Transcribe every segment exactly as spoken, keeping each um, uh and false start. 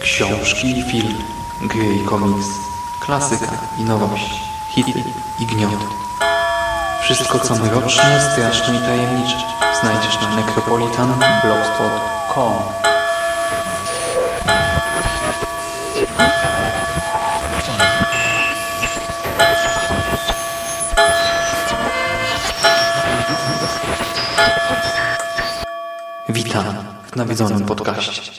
Książki, film, gry i komiks, klasyka i nowość, hity i gniot. Wszystko co mroczne, straszne i tajemnicze znajdziesz na necropolitan blogspot kropka com. Witam w nawiedzonym podcaście.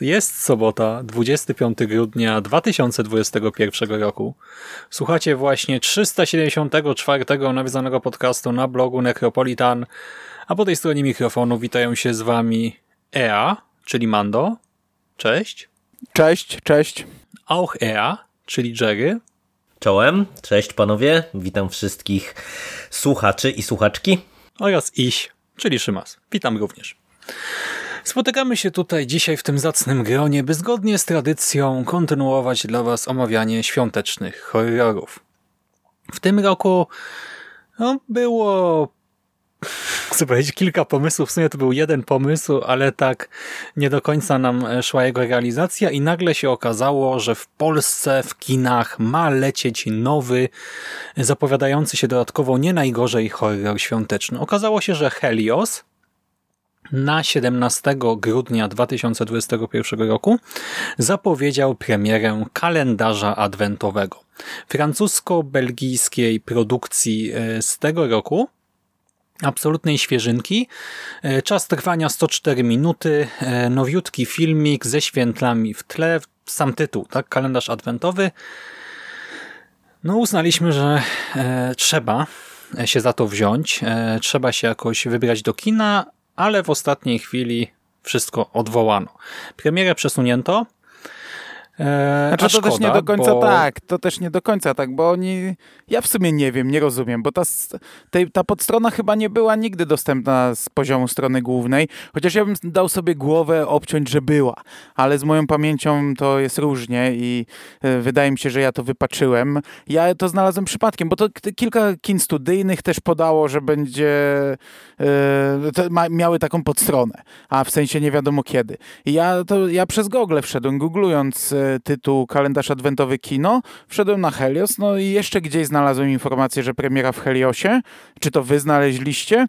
Jest sobota, dwudziestego piątego grudnia dwa tysiące dwudziestego pierwszego roku. Słuchacie właśnie trzysta siedemdziesiątego czwartego nawiedzonego podcastu na blogu Necropolitan, a po tej stronie mikrofonu witają się z wami Ea, czyli Mando. Cześć. Cześć, cześć. Auch Ea, czyli Jerry. Czołem, cześć panowie, witam wszystkich słuchaczy i słuchaczki. Oraz Iś, czyli Szymas. Witam również. Spotykamy się tutaj dzisiaj w tym zacnym gronie, by zgodnie z tradycją kontynuować dla was omawianie świątecznych horrorów. W tym roku no, było, chcę powiedzieć, kilka pomysłów, w sumie to był jeden pomysł, ale tak nie do końca nam szła jego realizacja i nagle się okazało, że w Polsce w kinach ma lecieć nowy, zapowiadający się dodatkowo nie najgorzej horror świąteczny. Okazało się, że Helios na siedemnastego grudnia dwa tysiące dwudziestego pierwszego roku zapowiedział premierę kalendarza adwentowego, francusko-belgijskiej produkcji z tego roku, absolutnej świeżynki. Czas trwania sto cztery minuty, nowiutki filmik ze świętlami w tle, sam tytuł, tak, kalendarz adwentowy. No uznaliśmy, że e, trzeba się za to wziąć, e, trzeba się jakoś wybrać do kina, ale w ostatniej chwili wszystko odwołano. Premierę przesunięto. Eee, znaczy, to szkoda, też nie do końca bo... tak, to też nie do końca tak, bo oni, ja w sumie nie wiem, nie rozumiem, bo ta, tej, ta podstrona chyba nie była nigdy dostępna z poziomu strony głównej, chociaż ja bym dał sobie głowę obciąć, że była, ale z moją pamięcią to jest różnie i e, wydaje mi się, że ja to wypaczyłem. Ja to znalazłem przypadkiem, bo to k- kilka kin studyjnych też podało, że będzie, e, to ma, miały taką podstronę, a w sensie nie wiadomo kiedy. I ja, to, ja przez Google wszedłem, googlując e, tytuł kalendarz adwentowy kino, wszedłem na Helios, no i jeszcze gdzieś znalazłem informację, że premiera w Heliosie, czy to wy znaleźliście,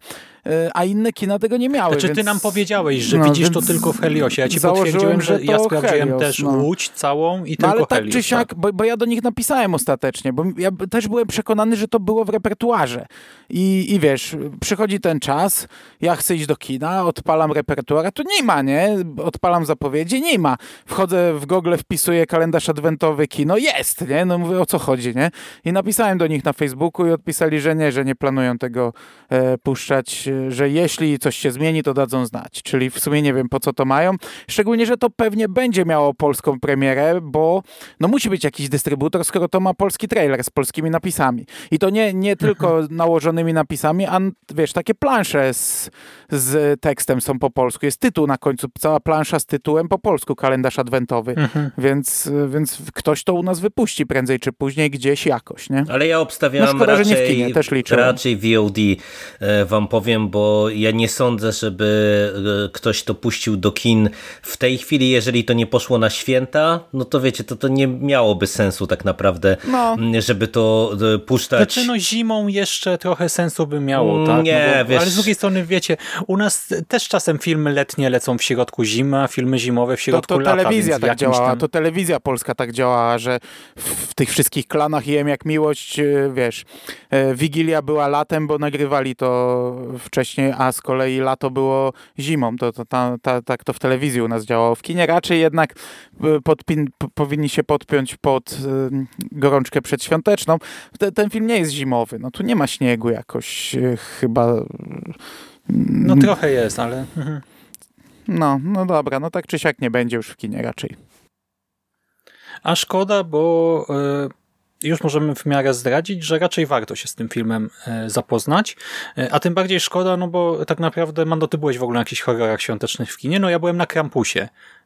a inne kina tego nie miały. Znaczy więc... ty nam powiedziałeś, że no, widzisz to tylko w Heliosie, ja ci potwierdziłem, że, że ja sprawdziłem Helios, też no. Łódź całą i no, tylko ale tak Helios. Czy siak, tak. bo, bo ja do nich napisałem ostatecznie, bo ja też byłem przekonany, że to było w repertuarze. I, i wiesz, przychodzi ten czas, ja chcę iść do kina, odpalam repertuar, a tu nie ma, nie? Odpalam zapowiedzi, nie ma. Wchodzę w Google, wpisuję kalendarz adwentowy kino, jest, nie? No mówię, o co chodzi, nie? I napisałem do nich na Facebooku i odpisali, że nie, że nie planują tego e, puszczać, że jeśli coś się zmieni, to dadzą znać. Czyli w sumie nie wiem, po co to mają. Szczególnie, że to pewnie będzie miało polską premierę, bo no musi być jakiś dystrybutor, skoro to ma polski trailer z polskimi napisami. I to nie, nie tylko nałożonymi napisami, a wiesz, takie plansze z, z tekstem są po polsku. Jest tytuł na końcu, cała plansza z tytułem po polsku, kalendarz adwentowy. Mhm. Więc, więc ktoś to u nas wypuści prędzej czy później, gdzieś jakoś, nie? Ale ja obstawiam no szkoda, raczej, że nie w kinie, też liczyłem. Raczej V O D, wam powiem, bo ja nie sądzę, żeby ktoś to puścił do kin w tej chwili, jeżeli to nie poszło na święta, no to wiecie, to, to nie miałoby sensu tak naprawdę, no. żeby to puszczać. Znaczy no zimą jeszcze trochę sensu by miało, tak? Nie, no bo, wiesz... Ale z drugiej strony, wiecie, u nas też czasem filmy letnie lecą w środku zimy, a filmy zimowe w środku to, to lata. Telewizja tak działała, tam... To telewizja polska tak działała, że w tych wszystkich klanach Jem jak miłość, wiesz, Wigilia była latem, bo nagrywali to wcześniej, a z kolei lato było zimą. To, to, ta, ta, tak to w telewizji u nas działało. W kinie raczej jednak podpin, p- powinni się podpiąć pod y, gorączkę przedświąteczną. T- ten film nie jest zimowy. No tu nie ma śniegu jakoś y, chyba. Y, no trochę jest, ale... Mhm. No, no dobra, no tak czy siak nie będzie już w kinie raczej. A szkoda, bo y, już możemy w miarę zdradzić, że raczej warto się z tym filmem y, zapoznać. Y, a tym bardziej szkoda, no bo tak naprawdę, Mando, ty byłeś w ogóle na jakichś horrorach świątecznych w kinie. No ja byłem na Krampusie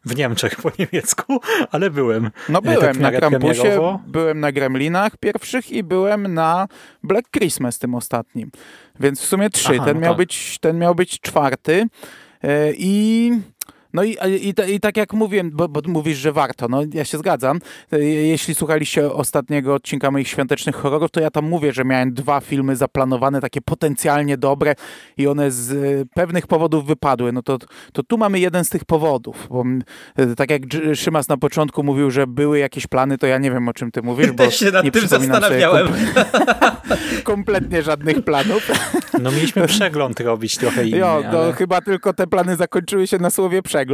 w Niemczech po niemiecku, ale byłem. No byłem tak na Krampusie, premierowo. Byłem na Gremlinach pierwszych i byłem na Black Christmas tym ostatnim. Więc w sumie trzy. Aha, ten, no miał tak. być, ten miał być czwarty. I no i, i, i tak jak mówiłem, bo, bo mówisz, że warto, no ja się zgadzam. Jeśli słuchaliście ostatniego odcinka moich świątecznych horrorów, to ja tam mówię, że miałem dwa filmy zaplanowane, takie potencjalnie dobre i one z pewnych powodów wypadły. No to, to tu mamy jeden z tych powodów, bo tak jak Szymas na początku mówił, że były jakieś plany, to ja nie wiem, o czym ty mówisz, bo też się nad nie tym zastanawiałem. Kompletnie, kompletnie żadnych planów. No mieliśmy przegląd robić trochę inny. Jo, to ale... chyba tylko te plany zakończyły się na słowie przegląd.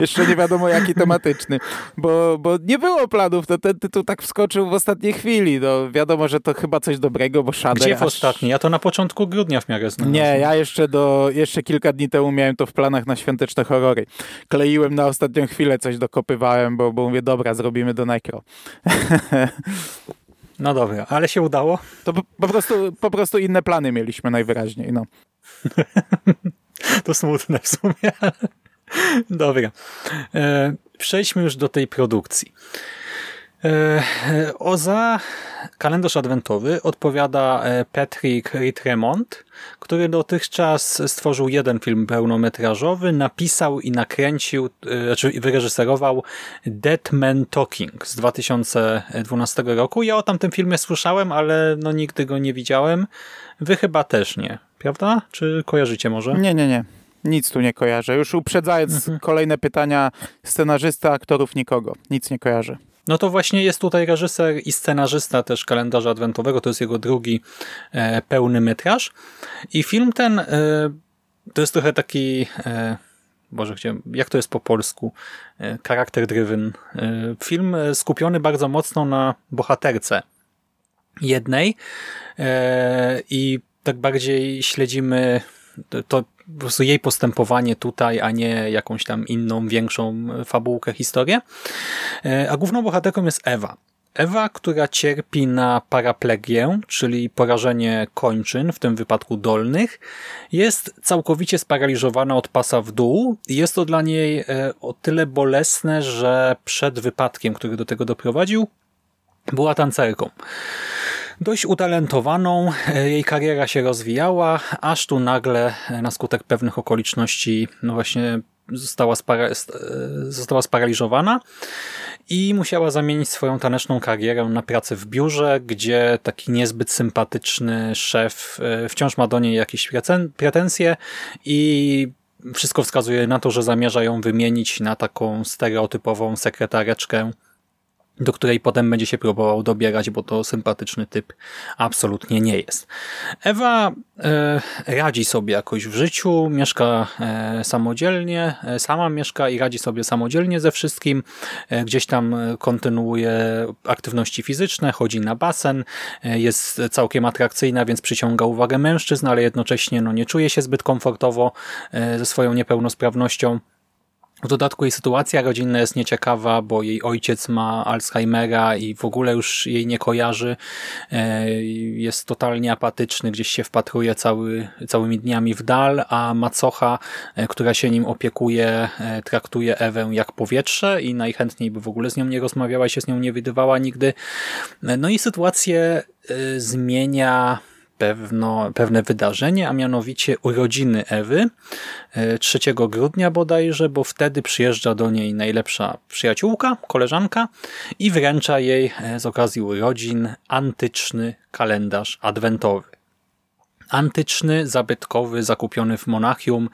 Jeszcze nie wiadomo jaki tematyczny, bo, bo nie było planów, to ten tytuł tak wskoczył w ostatniej chwili, no wiadomo, że to chyba coś dobrego, bo Shadera... Gdzie w ostatniej? Ja to na początku grudnia w miarę znalazłem. Nie, ja jeszcze do, jeszcze kilka dni temu miałem to w planach na świąteczne horrory. Kleiłem na ostatnią chwilę, coś dokopywałem, bo, bo mówię, dobra, zrobimy do Nike. No dobra, ale się udało? To po, po, prostu, po prostu inne plany mieliśmy najwyraźniej, no. To smutne w sumie. Dobra. Przejdźmy już do tej produkcji. O za kalendarz adwentowy odpowiada Patrick Ridremont, który dotychczas stworzył jeden film pełnometrażowy, napisał i nakręcił, znaczy wyreżyserował Dead Man Talking z dwa tysiące dwunastego roku. Ja o tamtym filmie słyszałem, ale no nigdy go nie widziałem. Wy chyba też nie. Prawda? Czy kojarzycie może? Nie, nie, nie. Nic tu nie kojarzę. Już uprzedzając mhm. kolejne pytania, scenarzysta, aktorów, nikogo. Nic nie kojarzę. No to właśnie jest tutaj reżyser i scenarzysta też kalendarza adwentowego. To jest jego drugi e, pełny metraż. I film ten e, to jest trochę taki... E, Boże, jak to jest po polsku? E, character driven. E, film skupiony bardzo mocno na bohaterce jednej e, i tak bardziej śledzimy to po prostu jej postępowanie tutaj, a nie jakąś tam inną, większą fabułkę, historię. A główną bohaterką jest Ewa. Ewa, która cierpi na paraplegię, czyli porażenie kończyn, w tym wypadku dolnych, jest całkowicie sparaliżowana od pasa w dół i jest to dla niej o tyle bolesne, że przed wypadkiem, który do tego doprowadził, była tancerką. Dość utalentowaną, jej kariera się rozwijała, aż tu nagle na skutek pewnych okoliczności no właśnie została, spara została sparaliżowana i musiała zamienić swoją taneczną karierę na pracę w biurze, gdzie taki niezbyt sympatyczny szef wciąż ma do niej jakieś pretensje i wszystko wskazuje na to, że zamierza ją wymienić na taką stereotypową sekretareczkę, do której potem będzie się próbował dobierać, bo to sympatyczny typ absolutnie nie jest. Ewa e, radzi sobie jakoś w życiu, mieszka e, samodzielnie, e, sama mieszka i radzi sobie samodzielnie ze wszystkim. E, gdzieś tam kontynuuje aktywności fizyczne, chodzi na basen, e, jest całkiem atrakcyjna, więc przyciąga uwagę mężczyzn, ale jednocześnie no, nie czuje się zbyt komfortowo e, ze swoją niepełnosprawnością. W dodatku jej sytuacja rodzinna jest nieciekawa, bo jej ojciec ma Alzheimera i w ogóle już jej nie kojarzy. Jest totalnie apatyczny, gdzieś się wpatruje cały, całymi dniami w dal, a macocha, która się nim opiekuje, traktuje Ewę jak powietrze i najchętniej by w ogóle z nią nie rozmawiała i się z nią nie widywała nigdy. No i sytuację zmienia... Pewno, pewne wydarzenie, a mianowicie urodziny Ewy trzeciego grudnia bodajże, bo wtedy przyjeżdża do niej najlepsza przyjaciółka, koleżanka i wręcza jej z okazji urodzin antyczny kalendarz adwentowy. Antyczny, zabytkowy, zakupiony w Monachium,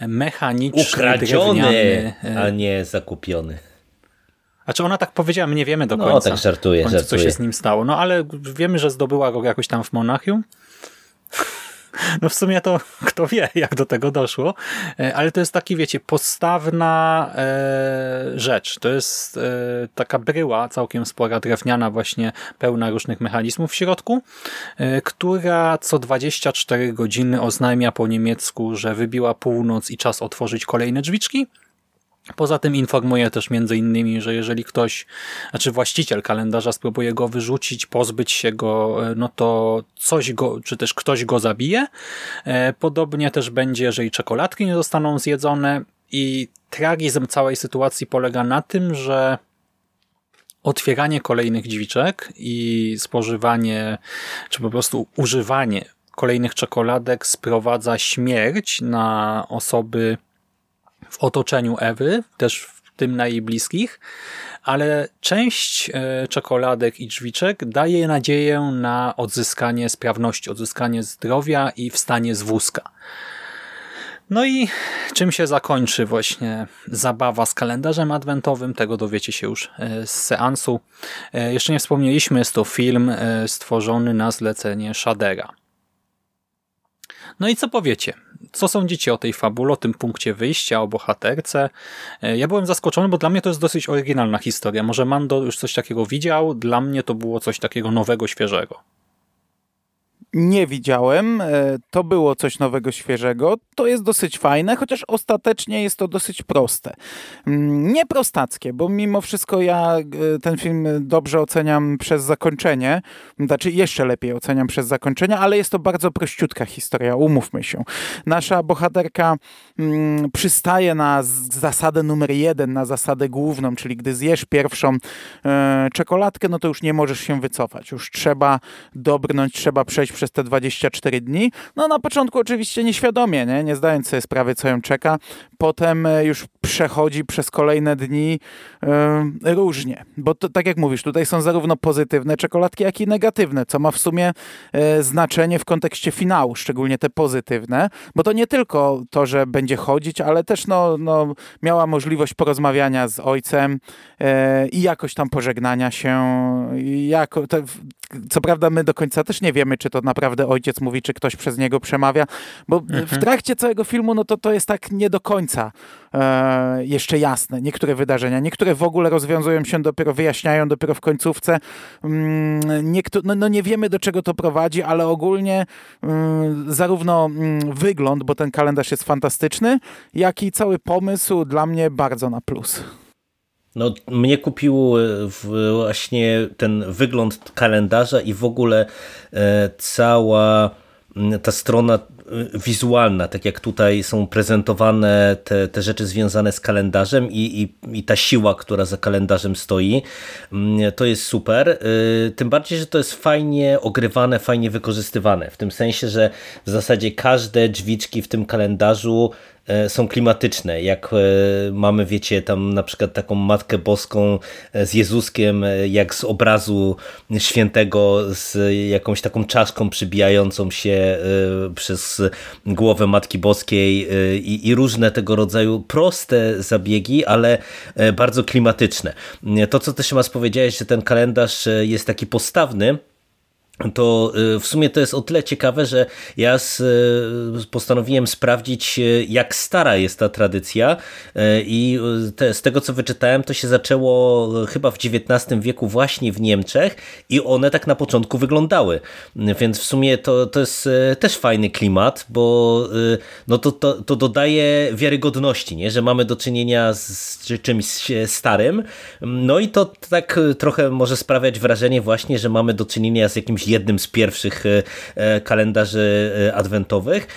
mechaniczny, ukradziony, drewniany, a nie zakupiony. A czy ona tak powiedziała? My nie wiemy do końca, no, tak żartuje, końcu, żartuje. co się z nim stało. No ale wiemy, że zdobyła go jakoś tam w Monachium. No w sumie to kto wie, jak do tego doszło, ale to jest taki, wiecie, postawna e, rzecz. To jest e, taka bryła całkiem spora, drewniana właśnie, pełna różnych mechanizmów w środku, e, która co dwadzieścia cztery godziny oznajmia po niemiecku, że wybiła północ i czas otworzyć kolejne drzwiczki. Poza tym informuje też między innymi, że jeżeli ktoś, znaczy właściciel kalendarza spróbuje go wyrzucić, pozbyć się go, no to coś go, czy też ktoś go zabije. Podobnie też będzie, jeżeli czekoladki nie zostaną zjedzone, i tragizm całej sytuacji polega na tym, że otwieranie kolejnych drzwiczek i spożywanie, czy po prostu używanie kolejnych czekoladek sprowadza śmierć na osoby w otoczeniu Ewy, też w tym na jej bliskich, ale część czekoladek i drzwiczek daje nadzieję na odzyskanie sprawności, odzyskanie zdrowia i wstanie z wózka. No i czym się zakończy właśnie zabawa z kalendarzem adwentowym, tego dowiecie się już z seansu. Jeszcze nie wspomnieliśmy, jest to film stworzony na zlecenie Shadera. No i co powiecie? Co sądzicie o tej fabule, o tym punkcie wyjścia, o bohaterce? Ja byłem zaskoczony, bo dla mnie to jest dosyć oryginalna historia. Może Mando już coś takiego widział, dla mnie to było coś takiego nowego, świeżego. Nie widziałem, to było coś nowego, świeżego, to jest dosyć fajne, chociaż ostatecznie jest to dosyć proste. Nie prostackie, bo mimo wszystko ja ten film dobrze oceniam przez zakończenie, znaczy jeszcze lepiej oceniam przez zakończenie, ale jest to bardzo prościutka historia, umówmy się. Nasza bohaterka przystaje na zasadę numer jeden, na zasadę główną, czyli gdy zjesz pierwszą czekoladkę, no to już nie możesz się wycofać, już trzeba dobrnąć, trzeba przejść przez te dwadzieścia cztery dni. No na początku oczywiście nieświadomie, nie? nie zdając sobie sprawy, co ją czeka. Potem już przechodzi przez kolejne dni yy, różnie. Bo to, tak jak mówisz, tutaj są zarówno pozytywne czekoladki, jak i negatywne, co ma w sumie yy, znaczenie w kontekście finału, szczególnie te pozytywne. Bo to nie tylko to, że będzie chodzić, ale też no, no, miała możliwość porozmawiania z ojcem yy, i jakoś tam pożegnania się. Jako, te, co prawda my do końca też nie wiemy, czy to naprawdę ojciec mówi, czy ktoś przez niego przemawia, bo mhm. w trakcie całego filmu no to, to jest tak nie do końca e, jeszcze jasne. Niektóre wydarzenia, niektóre w ogóle rozwiązują się dopiero, wyjaśniają dopiero w końcówce. Mm, niektó- no, no nie wiemy, do czego to prowadzi, ale ogólnie mm, zarówno mm, wygląd, bo ten kalendarz jest fantastyczny, jak i cały pomysł dla mnie bardzo na plus. No, mnie kupił właśnie ten wygląd kalendarza i w ogóle cała ta strona wizualna, tak jak tutaj są prezentowane te, te rzeczy związane z kalendarzem i, i, i ta siła, która za kalendarzem stoi, to jest super. Tym bardziej, że to jest fajnie ogrywane, fajnie wykorzystywane. W tym sensie, że w zasadzie każde drzwiczki w tym kalendarzu są klimatyczne, jak mamy, wiecie, tam na przykład taką Matkę Boską z Jezuskiem, jak z obrazu świętego, z jakąś taką czaszką przybijającą się przez głowę Matki Boskiej i, i różne tego rodzaju proste zabiegi, ale bardzo klimatyczne. To, co też Szymas powiedziałeś, że ten kalendarz jest taki postawny, to w sumie to jest o tyle ciekawe, że ja postanowiłem sprawdzić, jak stara jest ta tradycja, i te, z tego, co wyczytałem, to się zaczęło chyba w dziewiętnastym wieku właśnie w Niemczech i one tak na początku wyglądały, więc w sumie to, to jest też fajny klimat, bo no to, to, to dodaje wiarygodności, nie? Że mamy do czynienia z czymś starym, no i to tak trochę może sprawiać wrażenie właśnie, że mamy do czynienia z jakimś jednym z pierwszych kalendarzy adwentowych.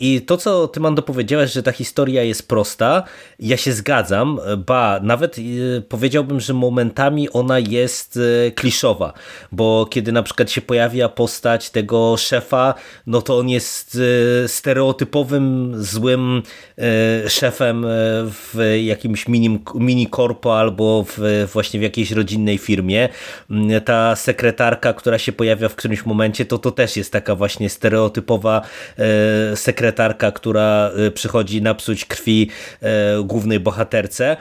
I to, co ty, Mando, powiedziałeś, że ta historia jest prosta, ja się zgadzam, ba, nawet powiedziałbym, że momentami ona jest kliszowa, bo kiedy na przykład się pojawia postać tego szefa, no to on jest stereotypowym, złym szefem w jakimś mini, mini korpo albo w, właśnie w jakiejś rodzinnej firmie. Ta sekretarka, która się pojawia w którymś momencie, to to też jest taka właśnie stereotypowa e, sekretarka, która przychodzi napsuć krwi e, głównej bohaterce.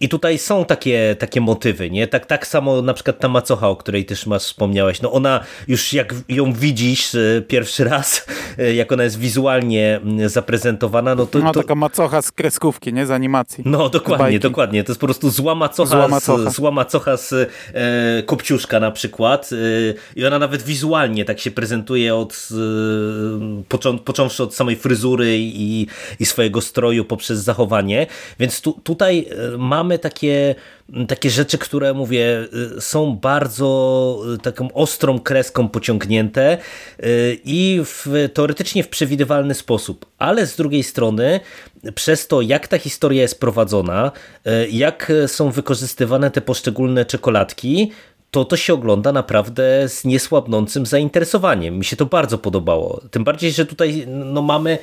I tutaj są takie, takie motywy, nie? Tak, tak samo na przykład ta macocha, o której ty, Szymas, wspomniałaś. No ona już jak ją widzisz pierwszy raz, jak ona jest wizualnie zaprezentowana, no to... No taka to... macocha z kreskówki, nie? Z animacji. No dokładnie, dokładnie. To jest po prostu zła macocha, zła macocha. Z, zła macocha z e, Kopciuszka na przykład. E, I ona nawet wizualnie tak się prezentuje od e, począ, począwszy od samej fryzury i, i swojego stroju poprzez zachowanie. Więc tu, tutaj ma Mamy takie, takie rzeczy, które, mówię, są bardzo taką ostrą kreską pociągnięte i w, teoretycznie w przewidywalny sposób, ale z drugiej strony przez to, jak ta historia jest prowadzona, jak są wykorzystywane te poszczególne czekoladki, to to się ogląda naprawdę z niesłabnącym zainteresowaniem. Mi się to bardzo podobało. Tym bardziej, że tutaj no, mamy...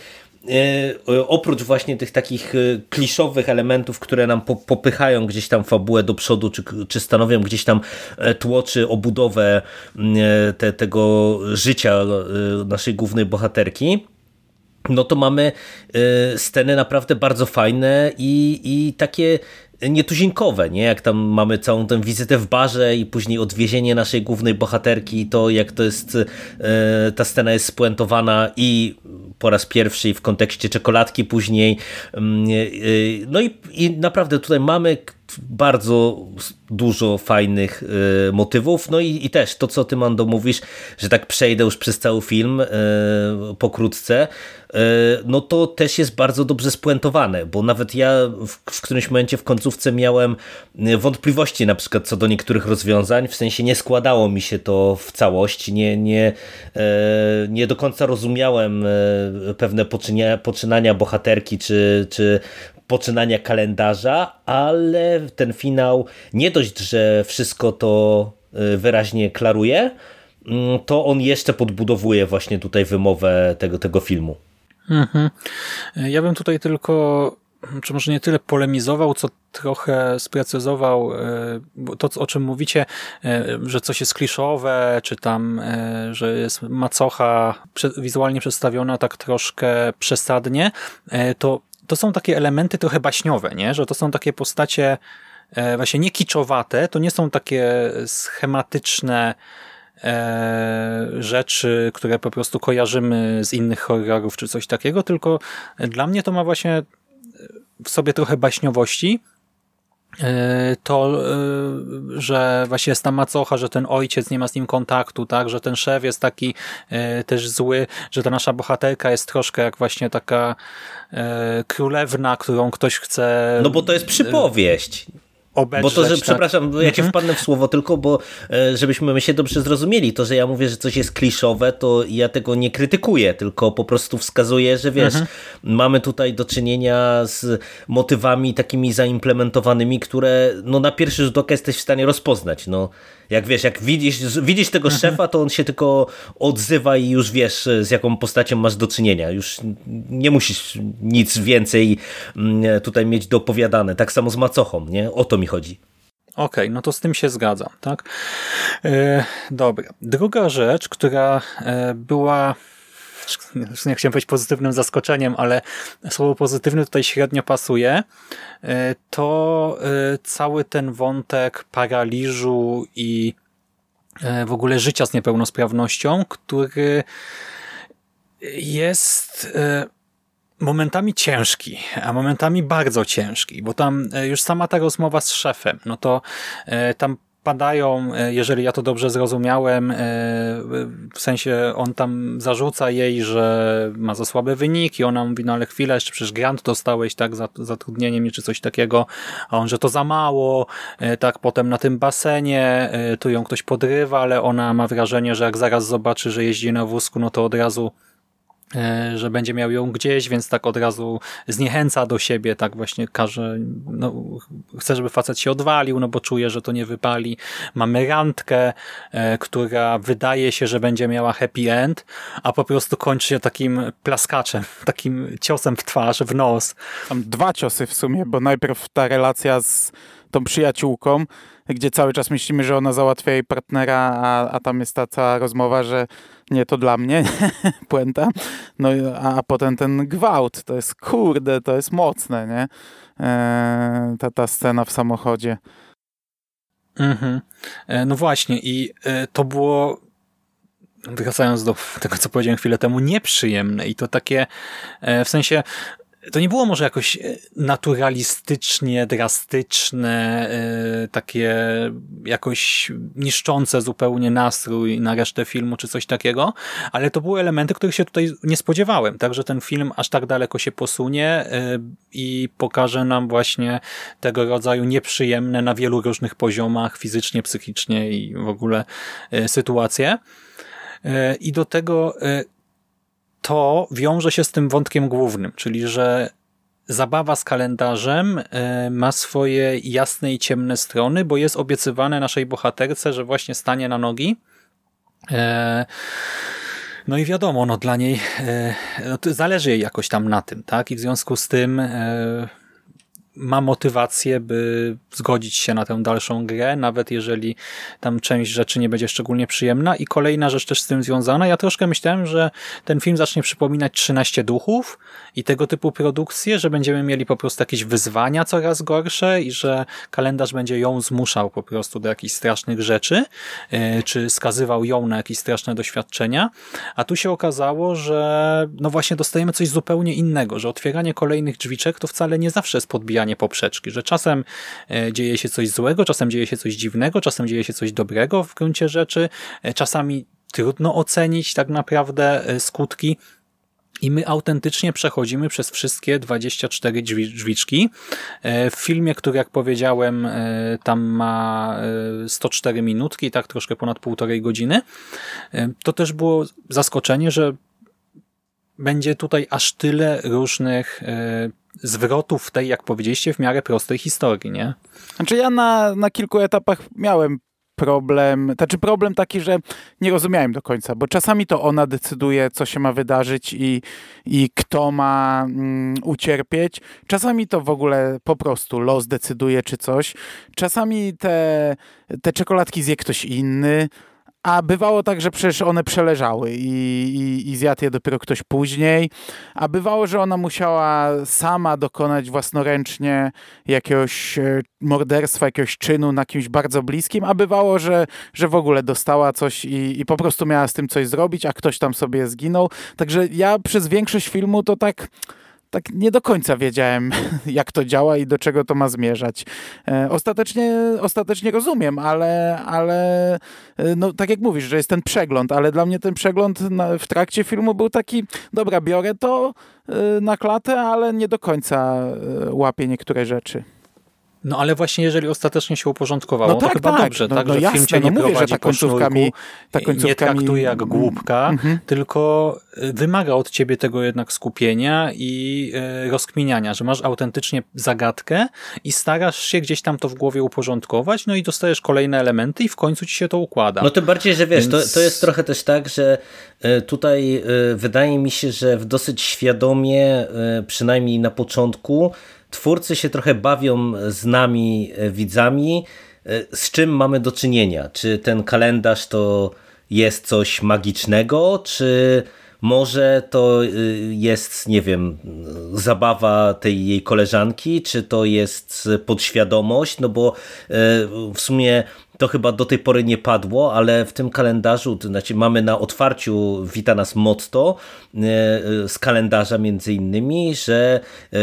oprócz właśnie tych takich kliszowych elementów, które nam po, popychają gdzieś tam fabułę do przodu, czy, czy stanowią gdzieś tam tło, czy obudowę te, tego życia naszej głównej bohaterki, no to mamy sceny naprawdę bardzo fajne i, i takie nietuzinkowe, nie? Jak tam mamy całą tę wizytę w barze i później odwiezienie naszej głównej bohaterki, to jak to jest, e, ta scena jest spuentowana i po raz pierwszy w kontekście czekoladki później. E, e, no i, i naprawdę tutaj mamy bardzo dużo fajnych e, motywów, no i, i też to, co ty, Mando, mówisz, że tak przejdę już przez cały film e, pokrótce, e, no to też jest bardzo dobrze spuentowane, bo nawet ja w, w którymś momencie w końcu miałem wątpliwości na przykład co do niektórych rozwiązań, w sensie nie składało mi się to w całość, nie, nie, nie do końca rozumiałem pewne poczynia, poczynania bohaterki czy, czy poczynania kalendarza, ale ten finał nie dość, że wszystko to wyraźnie klaruje, to on jeszcze podbudowuje właśnie tutaj wymowę tego, tego filmu. Mhm. Ja bym tutaj tylko... czy może nie tyle polemizował, co trochę sprecyzował to, o czym mówicie, że coś jest kliszowe, czy tam, że jest macocha wizualnie przedstawiona tak troszkę przesadnie, to, to są takie elementy trochę baśniowe, nie? Że to są takie postacie właśnie nie kiczowate, to nie są takie schematyczne rzeczy, które po prostu kojarzymy z innych horrorów czy coś takiego, tylko dla mnie to ma właśnie w sobie trochę baśniowości, to, że właśnie jest ta macocha, że ten ojciec nie ma z nim kontaktu, tak, że ten szef jest taki też zły, że ta nasza bohaterka jest troszkę jak właśnie taka królewna, którą ktoś chce... No bo to jest przypowieść. Obedrzeć, bo to, że, tak. przepraszam, ja cię wpadnę w słowo tylko, bo żebyśmy my się dobrze zrozumieli, to, że ja mówię, że coś jest kliszowe, to ja tego nie krytykuję, tylko po prostu wskazuję, że wiesz, mhm. mamy tutaj do czynienia z motywami takimi zaimplementowanymi, które no na pierwszy rzut oka jesteś w stanie rozpoznać, no. Jak wiesz, jak widzisz, widzisz tego mhm. szefa, to on się tylko odzywa i już wiesz, z jaką postacią masz do czynienia. Już nie musisz nic więcej tutaj mieć dopowiadane. Tak samo z macochą, nie? O to mi chodzi. Okej, okay, no to z tym się zgadzam, tak? Yy, dobra. Druga rzecz, która była, nie chciałem powiedzieć pozytywnym zaskoczeniem, ale słowo pozytywne tutaj średnio pasuje, to cały ten wątek paraliżu i w ogóle życia z niepełnosprawnością, który jest momentami ciężki, a momentami bardzo ciężki, bo tam już sama ta rozmowa z szefem, no to tam padają, jeżeli ja to dobrze zrozumiałem, w sensie on tam zarzuca jej, że ma za słabe wyniki, ona mówi, no ale chwilę, jeszcze przecież grant dostałeś, tak, za zatrudnienie mnie, czy coś takiego, a on, że to za mało, tak, potem na tym basenie, tu ją ktoś podrywa, ale ona ma wrażenie, że jak zaraz zobaczy, że jeździ na wózku, no to od razu że będzie miał ją gdzieś, więc tak od razu zniechęca do siebie, tak właśnie każe, no, chce, żeby facet się odwalił, no bo czuje, że to nie wypali. Mamy randkę, e, która wydaje się, że będzie miała happy end, a po prostu kończy się takim plaskaczem, takim ciosem w twarz, w nos. Tam dwa ciosy w sumie, bo najpierw ta relacja z tą przyjaciółką, gdzie cały czas myślimy, że ona załatwia jej partnera, a, a tam jest ta cała rozmowa, że nie to dla mnie, puenta, no a, a potem ten gwałt, to jest kurde, to jest mocne, nie? Eee, ta, ta scena w samochodzie. Mhm. No właśnie i to było, wracając do tego, co powiedziałem chwilę temu, nieprzyjemne i to takie, w sensie to nie było może jakoś naturalistycznie drastyczne, takie jakoś niszczące zupełnie nastrój na resztę filmu czy coś takiego, ale to były elementy, których się tutaj nie spodziewałem. Także ten film aż tak daleko się posunie i pokaże nam właśnie tego rodzaju nieprzyjemne na wielu różnych poziomach, fizycznie, psychicznie i w ogóle sytuacje. I do tego to wiąże się z tym wątkiem głównym, czyli że zabawa z kalendarzem ma swoje jasne i ciemne strony, bo jest obiecywane naszej bohaterce, że właśnie stanie na nogi. No i wiadomo, no dla niej no to zależy jej jakoś tam na tym, tak? I w związku z tym ma motywację, by zgodzić się na tę dalszą grę, nawet jeżeli tam część rzeczy nie będzie szczególnie przyjemna. I kolejna rzecz też z tym związana. Ja troszkę myślałem, że ten film zacznie przypominać trzynaście duchów i tego typu produkcje, że będziemy mieli po prostu jakieś wyzwania coraz gorsze i że kalendarz będzie ją zmuszał po prostu do jakichś strasznych rzeczy, czy skazywał ją na jakieś straszne doświadczenia. A tu się okazało, że no właśnie dostajemy coś zupełnie innego, że otwieranie kolejnych drzwiczek to wcale nie zawsze jest podbijanie poprzeczki, że czasem dzieje się coś złego, czasem dzieje się coś dziwnego, czasem dzieje się coś dobrego w gruncie rzeczy, czasami trudno ocenić tak naprawdę skutki i my autentycznie przechodzimy przez wszystkie dwadzieścia cztery drzwi, drzwiczki. W filmie, który jak powiedziałem tam ma sto cztery minutki, tak troszkę ponad półtorej godziny, to też było zaskoczenie, że będzie tutaj aż tyle różnych zwrotów tej, jak powiedzieliście, w miarę prostej historii, nie? Znaczy ja na, na kilku etapach miałem problem, znaczy problem taki, że nie rozumiałem do końca, bo czasami to ona decyduje, co się ma wydarzyć i, i kto ma mm, ucierpieć. Czasami to w ogóle po prostu los decyduje czy coś. Czasami te, te czekoladki zje ktoś inny, a bywało tak, że przecież one przeleżały i, i, i zjadł je dopiero ktoś później. A bywało, że ona musiała sama dokonać własnoręcznie jakiegoś morderstwa, jakiegoś czynu na kimś bardzo bliskim. A bywało, że, że w ogóle dostała coś i, i po prostu miała z tym coś zrobić, a ktoś tam sobie zginął. Także ja przez większość filmu to tak... Tak nie do końca wiedziałem, jak to działa i do czego to ma zmierzać. Ostatecznie, ostatecznie rozumiem, ale, ale no, tak jak mówisz, że jest ten przegląd, ale dla mnie ten przegląd w trakcie filmu był taki, dobra, biorę to na klatę, ale nie do końca łapię niektóre rzeczy. No ale właśnie jeżeli ostatecznie się uporządkowało, no tak, to chyba tak. Dobrze. No, tak, no, że jasne, film cię nie, nie mówię, że ta końcówka, mi, ta końcówka nie traktuje mi... jak głupka, mm-hmm. tylko wymaga od ciebie tego jednak skupienia i rozkminiania, że masz autentycznie zagadkę i starasz się gdzieś tam to w głowie uporządkować, no i dostajesz kolejne elementy i w końcu ci się to układa. No tym bardziej, że wiesz, Więc... to, to jest trochę też tak, że tutaj wydaje mi się, że w dosyć świadomie, przynajmniej na początku, twórcy się trochę bawią z nami, widzami, z czym mamy do czynienia. Czy ten kalendarz to jest coś magicznego, czy może to jest, nie wiem, zabawa tej jej koleżanki, czy to jest podświadomość, no bo w sumie to chyba do tej pory nie padło, ale w tym kalendarzu, to znaczy mamy na otwarciu, wita nas motto z kalendarza między innymi, że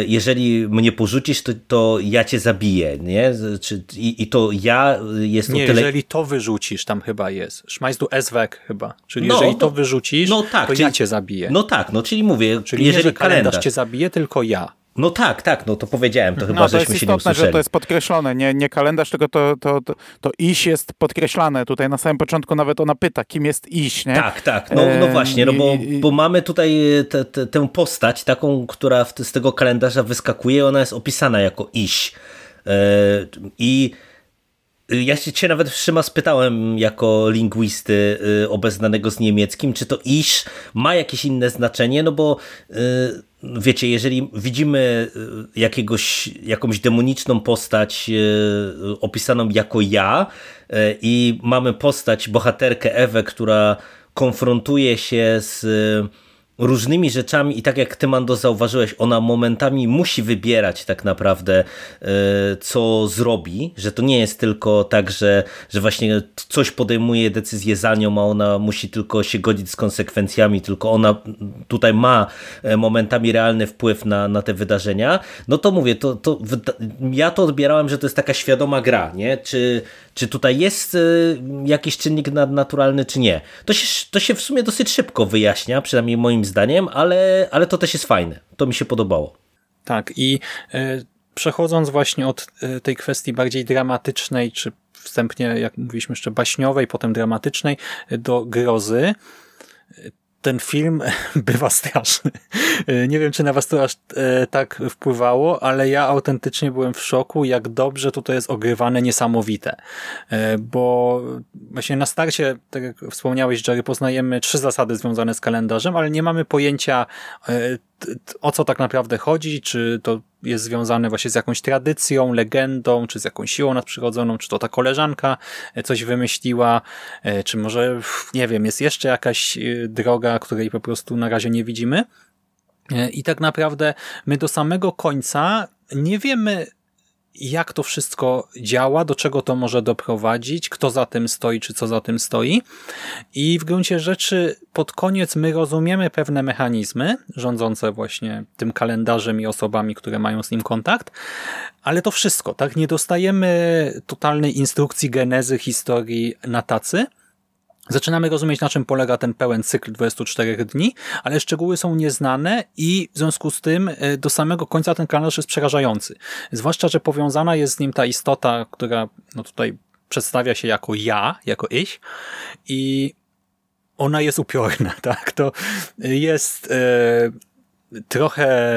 jeżeli mnie porzucisz, to, to ja cię zabiję, nie? Czy, i, I to ja jest nie, o tyle... jeżeli to wyrzucisz, tam chyba jest. Schmeißt du es weg chyba. Czyli no, jeżeli to, to wyrzucisz, no tak, to czyli, ja cię zabiję. No tak, no czyli mówię, czyli jeżeli nie, że kalendarz, kalendarz cię zabije, tylko ja. No tak, tak, no to powiedziałem, to chyba no, to żeśmy się nie usłyszeli. Że to jest podkreślone, nie, nie kalendarz, tylko to, to, to, to iś jest podkreślane. Tutaj na samym początku nawet ona pyta, kim jest iś, nie? Tak, tak, no, no właśnie, no bo, bo mamy tutaj te, te, tę postać taką, która w, z tego kalendarza wyskakuje, ona jest opisana jako iś. I ja się cię nawet Szyma spytałem jako lingwisty obeznanego z niemieckim, czy to iś ma jakieś inne znaczenie, no bo wiecie, jeżeli widzimy jakiegoś, jakąś demoniczną postać opisaną jako ja i mamy postać, bohaterkę Ewę, która konfrontuje się z różnymi rzeczami i tak jak ty, Mando, zauważyłeś, ona momentami musi wybierać tak naprawdę, co zrobi, że to nie jest tylko tak, że, że właśnie coś podejmuje decyzję za nią, a ona musi tylko się godzić z konsekwencjami, tylko ona tutaj ma momentami realny wpływ na, na te wydarzenia. No to mówię, to, to ja to odbierałem, że to jest taka świadoma gra, nie? Czy, czy tutaj jest jakiś czynnik nadnaturalny, czy nie. To się, to się w sumie dosyć szybko wyjaśnia, przynajmniej moim zdaniem, ale, ale to też jest fajne. To mi się podobało. Tak, i y, przechodząc właśnie od y, tej kwestii bardziej dramatycznej, czy wstępnie, jak mówiliśmy, jeszcze baśniowej, potem dramatycznej, y, do grozy, y, ten film bywa straszny. Y, nie wiem, czy na was to aż y, tak wpływało, ale ja autentycznie byłem w szoku, jak dobrze tutaj jest ogrywane niesamowite. Y, bo właśnie na starcie, tak jak wspomniałeś, Jerry, poznajemy trzy zasady związane z kalendarzem, ale nie mamy pojęcia y, o co tak naprawdę chodzi, czy to jest związane właśnie z jakąś tradycją, legendą, czy z jakąś siłą nadprzyrodzoną, czy to ta koleżanka coś wymyśliła, czy może, nie wiem, jest jeszcze jakaś droga, której po prostu na razie nie widzimy. I tak naprawdę my do samego końca nie wiemy, jak to wszystko działa, do czego to może doprowadzić, kto za tym stoi, czy co za tym stoi. I w gruncie rzeczy pod koniec my rozumiemy pewne mechanizmy rządzące właśnie tym kalendarzem i osobami, które mają z nim kontakt, ale to wszystko, tak? Nie dostajemy totalnej instrukcji genezy historii na tacy. Zaczynamy rozumieć, na czym polega ten pełen cykl dwudziestu czterech dni, ale szczegóły są nieznane i w związku z tym do samego końca ten kalendarz jest przerażający. Zwłaszcza, że powiązana jest z nim ta istota, która no tutaj przedstawia się jako ja, jako ich, i ona jest upiorna, tak? To jest yy, trochę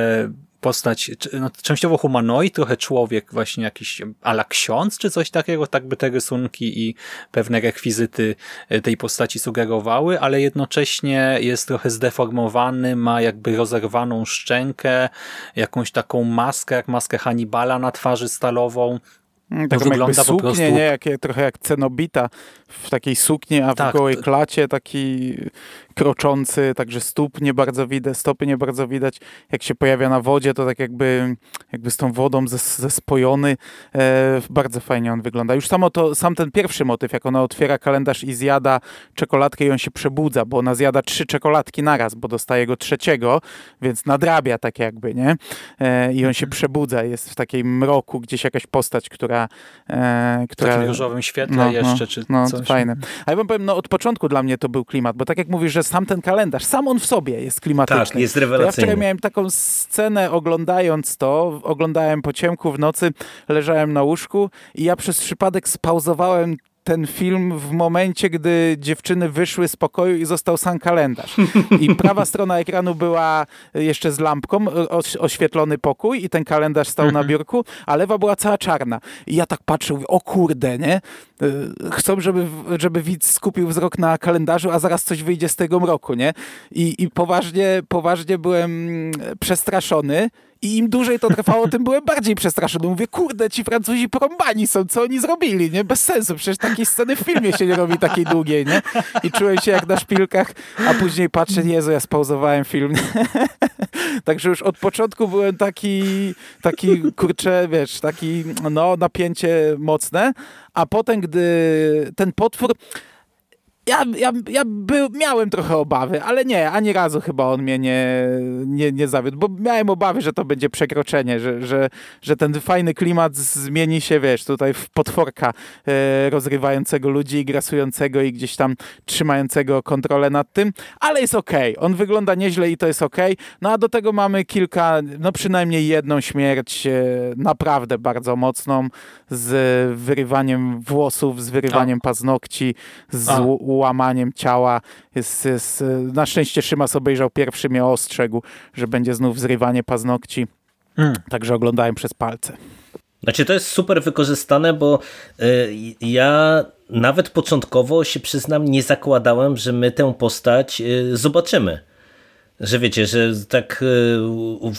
postać, no, częściowo humanoid, trochę człowiek, właśnie jakiś ala ksiądz, czy coś takiego, tak by te rysunki i pewne rekwizyty tej postaci sugerowały, ale jednocześnie jest trochę zdeformowany, ma jakby rozerwaną szczękę, jakąś taką maskę, jak maskę Hannibala na twarzy stalową. Tak, wygląda suknię, po prostu... nie, jakie, trochę jak Cenobita w takiej suknie, a w tak, gołej klacie taki kroczący, także stóp nie bardzo widać, stopy nie bardzo widać. Jak się pojawia na wodzie, to tak jakby, jakby z tą wodą zespojony. E, bardzo fajnie on wygląda. Już samo to, sam ten pierwszy motyw, jak ona otwiera kalendarz i zjada czekoladkę i on się przebudza, bo ona zjada trzy czekoladki naraz, bo dostaje go trzeciego, więc nadrabia tak jakby, nie? E, I on się przebudza, jest w takim mroku, gdzieś jakaś postać, która E, która... w takim różowym świetle no, jeszcze, no, czy no, coś. Fajne. A ja bym powiem, no od początku dla mnie to był klimat, bo tak jak mówisz, że sam ten kalendarz, sam on w sobie jest klimatyczny. Tak, jest rewelacyjny. Ja wczoraj miałem taką scenę, oglądając to, oglądałem po ciemku w nocy, leżałem na łóżku i ja przez przypadek spauzowałem ten film w momencie, gdy dziewczyny wyszły z pokoju i został sam kalendarz. I prawa strona ekranu była jeszcze z lampką, oświetlony pokój i ten kalendarz stał na biurku, a lewa była cała czarna. I ja tak patrzę, mówię, o kurde, nie? Chcą, żeby, żeby widz skupił wzrok na kalendarzu, a zaraz coś wyjdzie z tego mroku, nie? I, i poważnie, poważnie byłem przestraszony. I im dłużej to trwało, tym byłem bardziej przestraszony. Mówię, kurde, ci Francuzi porąbani są, co oni zrobili, nie? Bez sensu, przecież takiej sceny w filmie się nie robi takiej długiej, nie? I czułem się jak na szpilkach, a później patrzę, Jezu, ja spauzowałem film. Także już od początku byłem taki, taki, kurczę, wiesz, taki, no, napięcie mocne, a potem, gdy ten potwór... Ja, ja, ja był, miałem trochę obawy, ale nie, ani razu chyba on mnie nie, nie, nie zawiódł, bo miałem obawy, że to będzie przekroczenie, że, że, że ten fajny klimat zmieni się, wiesz, tutaj w potworka e, rozrywającego ludzi i grasującego i gdzieś tam trzymającego kontrolę nad tym, ale jest okej, okay. On wygląda nieźle i to jest okej, okay. No a do tego mamy kilka, no przynajmniej jedną śmierć e, naprawdę bardzo mocną, z wyrywaniem włosów, z wyrywaniem paznokci, z ł- łamaniem ciała. Jest, jest, na szczęście Szymas obejrzał pierwszy, mnie ostrzegł, że będzie znów zrywanie paznokci. Mm. Także oglądałem przez palce. Znaczy to jest super wykorzystane, bo y, ja nawet początkowo się przyznam, nie zakładałem, że my tę postać y, zobaczymy. Że wiecie, że tak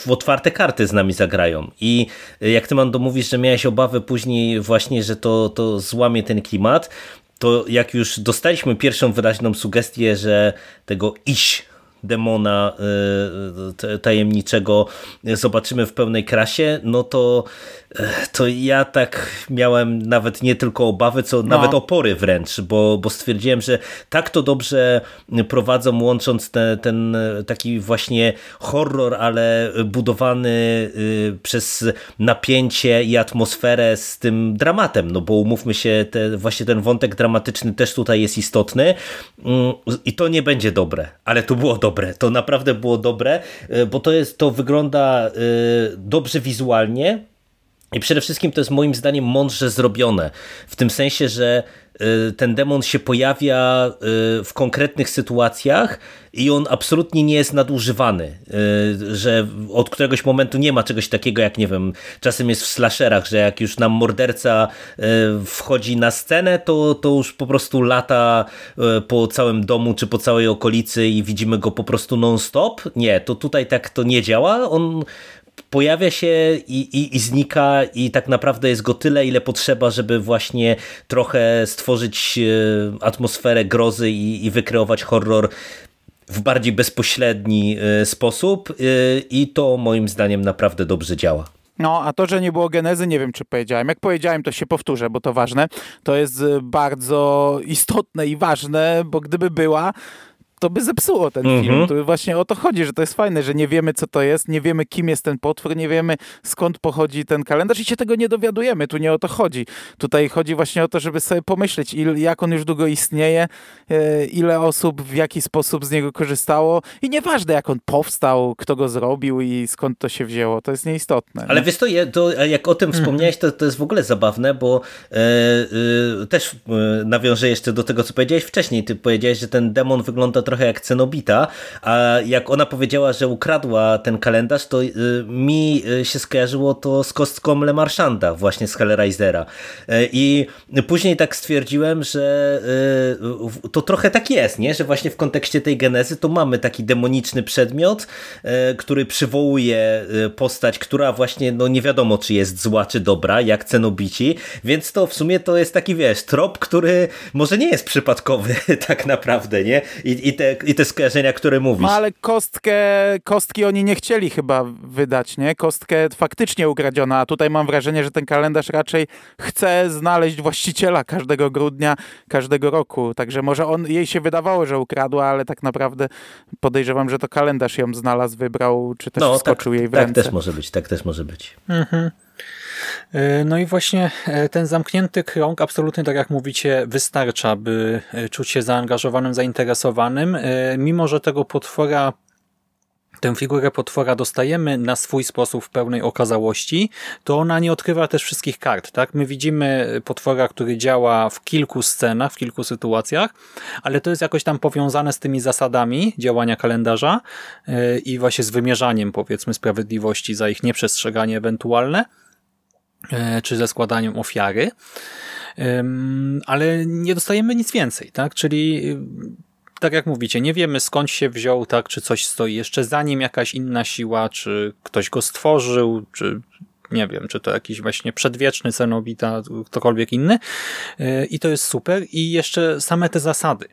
w otwarte karty z nami zagrają i jak ty, Mando, mówisz, że miałeś obawy później właśnie, że to, to złamie ten klimat, to jak już dostaliśmy pierwszą wyraźną sugestię, że tego iś demona tajemniczego zobaczymy w pełnej krasie, no to, to ja tak miałem nawet nie tylko obawy, co no. nawet opory wręcz, bo, bo stwierdziłem, że tak to dobrze prowadzą, łącząc te, ten taki właśnie horror, ale budowany przez napięcie i atmosferę z tym dramatem, no bo umówmy się, te, właśnie ten wątek dramatyczny też tutaj jest istotny i to nie będzie dobre, ale to było dobre. Dobre. To naprawdę było dobre, bo to jest, to wygląda dobrze wizualnie i przede wszystkim to jest moim zdaniem mądrze zrobione. W tym sensie, że ten demon się pojawia w konkretnych sytuacjach i on absolutnie nie jest nadużywany, że od któregoś momentu nie ma czegoś takiego jak, nie wiem, czasem jest w slasherach, że jak już nam morderca wchodzi na scenę, to, to już po prostu lata po całym domu czy po całej okolicy i widzimy go po prostu non-stop. Nie, to tutaj tak to nie działa. On pojawia się i, i, i znika i tak naprawdę jest go tyle, ile potrzeba, żeby właśnie trochę stworzyć atmosferę grozy i, i wykreować horror w bardziej bezpośredni sposób i to moim zdaniem naprawdę dobrze działa. No, a to, że nie było genezy, nie wiem, czy powiedziałem. Jak powiedziałem, to się powtórzę, bo to ważne. To jest bardzo istotne i ważne, bo gdyby była, to by zepsuło ten mm-hmm. film. To właśnie o to chodzi, że to jest fajne, że nie wiemy, co to jest, nie wiemy, kim jest ten potwór, nie wiemy, skąd pochodzi ten kalendarz i się tego nie dowiadujemy. Tu nie o to chodzi. Tutaj chodzi właśnie o to, żeby sobie pomyśleć, il, jak on już długo istnieje, e, ile osób, w jaki sposób z niego korzystało i nieważne, jak on powstał, kto go zrobił i skąd to się wzięło. To jest nieistotne. Ale nie? wiesz, to, to jak o tym wspomniałeś, to, to jest w ogóle zabawne, bo e, e, też e, nawiążę jeszcze do tego, co powiedziałeś wcześniej. Ty powiedziałeś, że ten demon wygląda trochę jak Cenobita, a jak ona powiedziała, że ukradła ten kalendarz, to mi się skojarzyło to z kostką Le Marchanda, właśnie z Hellraisera. I później tak stwierdziłem, że to trochę tak jest, nie? Że właśnie w kontekście tej genezy to mamy taki demoniczny przedmiot, który przywołuje postać, która właśnie no nie wiadomo, czy jest zła, czy dobra, jak Cenobici, więc to w sumie to jest taki, wiesz, trop, który może nie jest przypadkowy tak naprawdę, nie? I, i Te, I te skojarzenia, które mówisz. No ale kostkę, kostki oni nie chcieli chyba wydać, nie? Kostkę faktycznie ukradziona, a tutaj mam wrażenie, że ten kalendarz raczej chce znaleźć właściciela każdego grudnia, każdego roku. Także może on, jej się wydawało, że ukradła, ale tak naprawdę podejrzewam, że to kalendarz ją znalazł, wybrał, czy też no, wskoczył tak, jej w ręce. Tak też może być, tak też może być. Mhm. No i właśnie ten zamknięty krąg absolutnie, tak jak mówicie, wystarcza, by czuć się zaangażowanym, zainteresowanym, mimo że tego potwora, tę figurę potwora dostajemy na swój sposób w pełnej okazałości, to ona nie odkrywa też wszystkich kart, tak? My widzimy potwora, który działa w kilku scenach, w kilku sytuacjach, ale to jest jakoś tam powiązane z tymi zasadami działania kalendarza i właśnie z wymierzaniem, powiedzmy, sprawiedliwości za ich nieprzestrzeganie ewentualne, czy ze składaniem ofiary, ale nie dostajemy nic więcej, tak? Czyli tak jak mówicie, nie wiemy skąd się wziął, tak? Czy coś stoi jeszcze za nim, jakaś inna siła, czy ktoś go stworzył, czy nie wiem, czy to jakiś właśnie przedwieczny Cenobita, ktokolwiek inny i to jest super. I jeszcze same te zasady.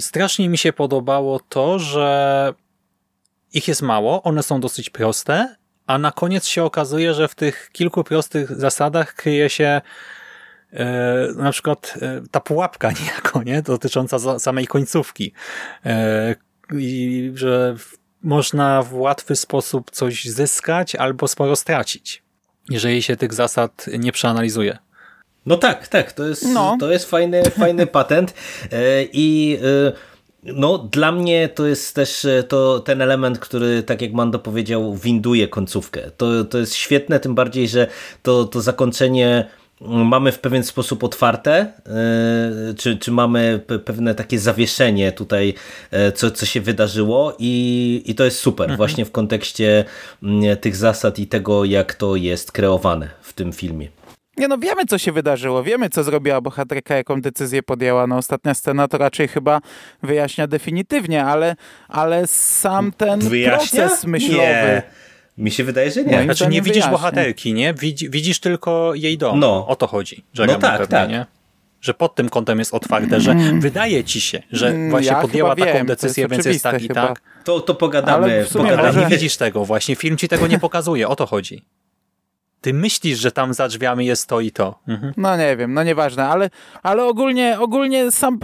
Strasznie mi się podobało to, że ich jest mało, one są dosyć proste, a na koniec się okazuje, że w tych kilku prostych zasadach kryje się yy, na przykład yy, ta pułapka niejako, nie? Dotycząca za, samej końcówki. Yy, I że można w łatwy sposób coś zyskać albo sporo stracić, jeżeli się tych zasad nie przeanalizuje. No tak, tak. To jest, no. to jest fajny, fajny patent. Yy, I... Yy... No, dla mnie to jest też to, ten element, który, tak jak Mando powiedział, winduje końcówkę. To, to jest świetne, tym bardziej, że to, to zakończenie mamy w pewien sposób otwarte, yy, czy, czy mamy pe- pewne takie zawieszenie tutaj, yy, co, co się wydarzyło i, i to jest super mhm. właśnie w kontekście yy, tych zasad i tego, jak to jest kreowane w tym filmie. Nie no, wiemy co się wydarzyło, wiemy co zrobiła bohaterka, jaką decyzję podjęła. No ostatnia scena to raczej chyba wyjaśnia definitywnie, ale, ale sam ten wyjaśnia? Proces myślowy... Nie. Mi się wydaje, że nie. Znaczy nie widzisz wyjaśnia. Bohaterki, nie? Widz, widzisz tylko jej dom. No. O to chodzi. Że no tak, pewnie, tak. Nie? że pod tym kątem jest otwarte, że wydaje ci się, że właśnie ja podjęła taką wiem, decysję, więc jest tak i chyba. Tak. To, to pogadamy. pogadamy. Może... Nie widzisz tego właśnie, film ci tego nie pokazuje, o to chodzi. Ty myślisz, że tam za drzwiami jest to i to. Mhm. No nie wiem, no nieważne, ale, ale ogólnie, ogólnie sam,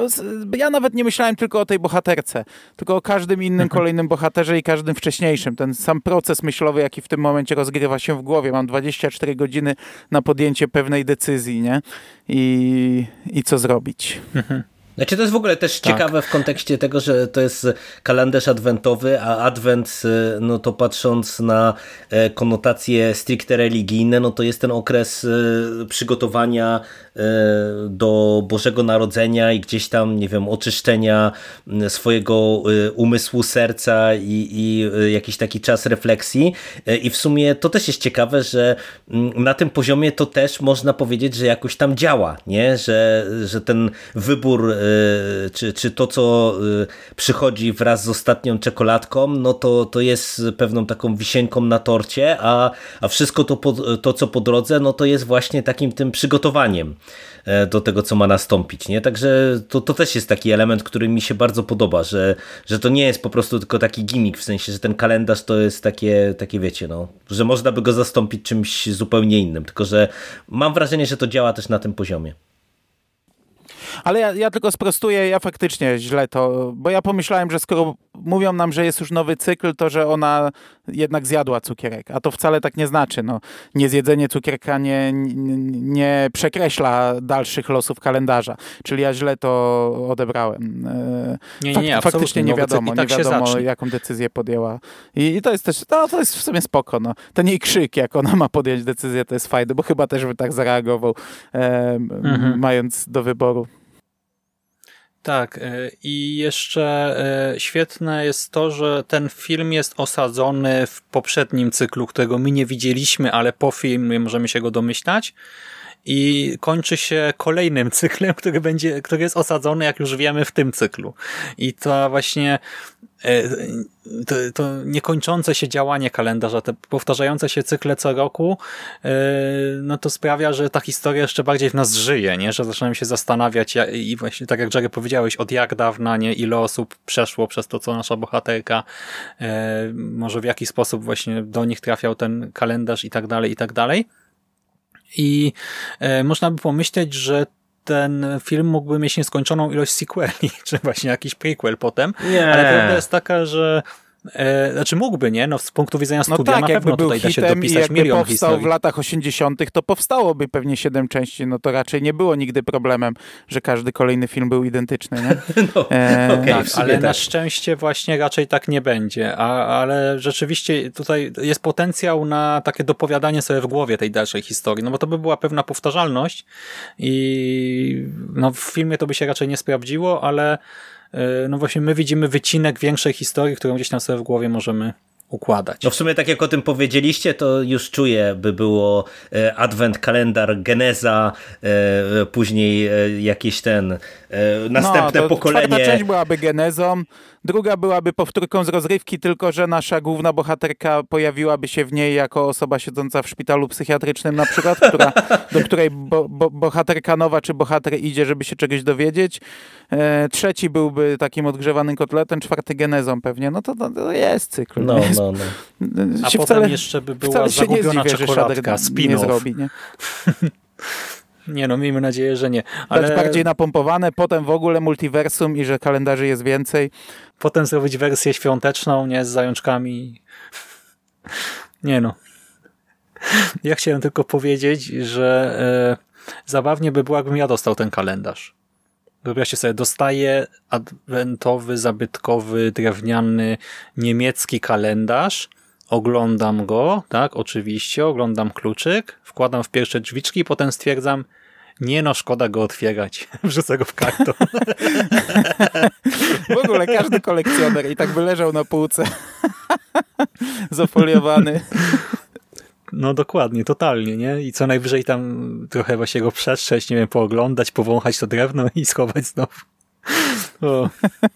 ja nawet nie myślałem tylko o tej bohaterce, tylko o każdym innym, mhm. kolejnym bohaterze i każdym wcześniejszym. Ten sam proces myślowy, jaki w tym momencie rozgrywa się w głowie. Mam dwadzieścia cztery godziny na podjęcie pewnej decyzji, nie? I, i co zrobić. Mhm. Znaczy to jest w ogóle też tak. ciekawe w kontekście tego, że to jest kalendarz adwentowy, a adwent, no to patrząc na konotacje stricte religijne, no to jest ten okres przygotowania do Bożego Narodzenia i gdzieś tam, nie wiem, oczyszczenia swojego umysłu, serca i, i jakiś taki czas refleksji. I w sumie to też jest ciekawe, że na tym poziomie to też można powiedzieć, że jakoś tam działa, nie? Że, że ten wybór Czy, czy to, co przychodzi wraz z ostatnią czekoladką, no to, to jest pewną taką wisienką na torcie, a, a wszystko to, po, to, co po drodze, no to jest właśnie takim tym przygotowaniem do tego, co ma nastąpić, nie? Także to, to też jest taki element, który mi się bardzo podoba, że, że to nie jest po prostu tylko taki gimmick, w sensie, że ten kalendarz to jest takie, takie wiecie, no, że można by go zastąpić czymś zupełnie innym, tylko że mam wrażenie, że to działa też na tym poziomie. Ale ja, ja tylko sprostuję, ja faktycznie źle to, bo ja pomyślałem, że skoro mówią nam, że jest już nowy cykl, to że ona jednak zjadła cukierek, a to wcale tak nie znaczy. No, niezjedzenie cukierka nie, nie przekreśla dalszych losów kalendarza, czyli ja źle to odebrałem. Nie, Fak, nie, nie faktycznie nie wiadomo, tak nie wiadomo jaką decyzję podjęła. I, i to jest też, no, to jest w sumie spoko. No. Ten jej krzyk, jak ona ma podjąć decyzję, to jest fajne, bo chyba też by tak zareagował, e, mhm. mając do wyboru. Tak, i jeszcze świetne jest to, że ten film jest osadzony w poprzednim cyklu, którego my nie widzieliśmy, ale po filmie możemy się go domyślać i kończy się kolejnym cyklem, który będzie, który jest osadzony, jak już wiemy, w tym cyklu. I to właśnie to, to niekończące się działanie kalendarza, te powtarzające się cykle co roku, no to sprawia, że ta historia jeszcze bardziej w nas żyje, nie? Że zaczynamy się zastanawiać i właśnie tak jak Jerry powiedziałeś, od jak dawna, nie? Ile osób przeszło przez to, co nasza bohaterka, może w jaki sposób właśnie do nich trafiał ten kalendarz i tak dalej, i tak dalej. I można by pomyśleć, że ten film mógłby mieć nieskończoną ilość sequeli, czy właśnie jakiś prequel potem, nie. ale prawda jest taka, że e, znaczy mógłby, nie? No z punktu widzenia studia no tak, na pewno tutaj da się dopisać milion historii. Powstał w latach osiemdziesiątych, to powstałoby pewnie siedem części, no to raczej nie było nigdy problemem, że każdy kolejny film był identyczny, nie? No, e, okay, tak, ale tak. na szczęście właśnie raczej tak nie będzie, a, ale rzeczywiście tutaj jest potencjał na takie dopowiadanie sobie w głowie tej dalszej historii, no bo to by była pewna powtarzalność i no w filmie to by się raczej nie sprawdziło, ale no właśnie my widzimy wycinek większej historii, którą gdzieś tam sobie w głowie możemy układać. No w sumie tak jak o tym powiedzieliście, to już czuję, by było adwent, kalendar, geneza, później jakieś ten następne no, pokolenie. Czwarta część byłaby genezą, druga byłaby powtórką z rozrywki, tylko że nasza główna bohaterka pojawiłaby się w niej jako osoba siedząca w szpitalu psychiatrycznym na przykład, która, do której bo, bo, bohaterka nowa czy bohater idzie, żeby się czegoś dowiedzieć. E, trzeci byłby takim odgrzewanym kotletem, czwarty genezą pewnie. No to, to, to jest cykl. No, jest, no, no. A potem wcale, jeszcze by była zagubiona dziwię, czekoladka, spin-off. Nie zrobi, nie? Nie no, miejmy nadzieję, że nie. Ale bardziej napompowane, potem w ogóle multiversum i że kalendarzy jest więcej. Potem zrobić wersję świąteczną, nie, z zajączkami. Nie no. Ja chciałem tylko powiedzieć, że e, zabawnie by było, jakbym ja dostał ten kalendarz. Wyobraźcie sobie, dostaję adwentowy, zabytkowy, drewniany, niemiecki kalendarz. Oglądam go, tak, oczywiście, oglądam kluczyk, wkładam w pierwsze drzwiczki i potem stwierdzam, nie no, szkoda go otwierać, wrzucę go w karton. W ogóle każdy kolekcjoner i tak by leżał na półce, zafoliowany. No dokładnie, totalnie, nie? I co najwyżej tam trochę właśnie go przetrzeć, nie wiem, pooglądać, powąchać to drewno i schować znowu. O,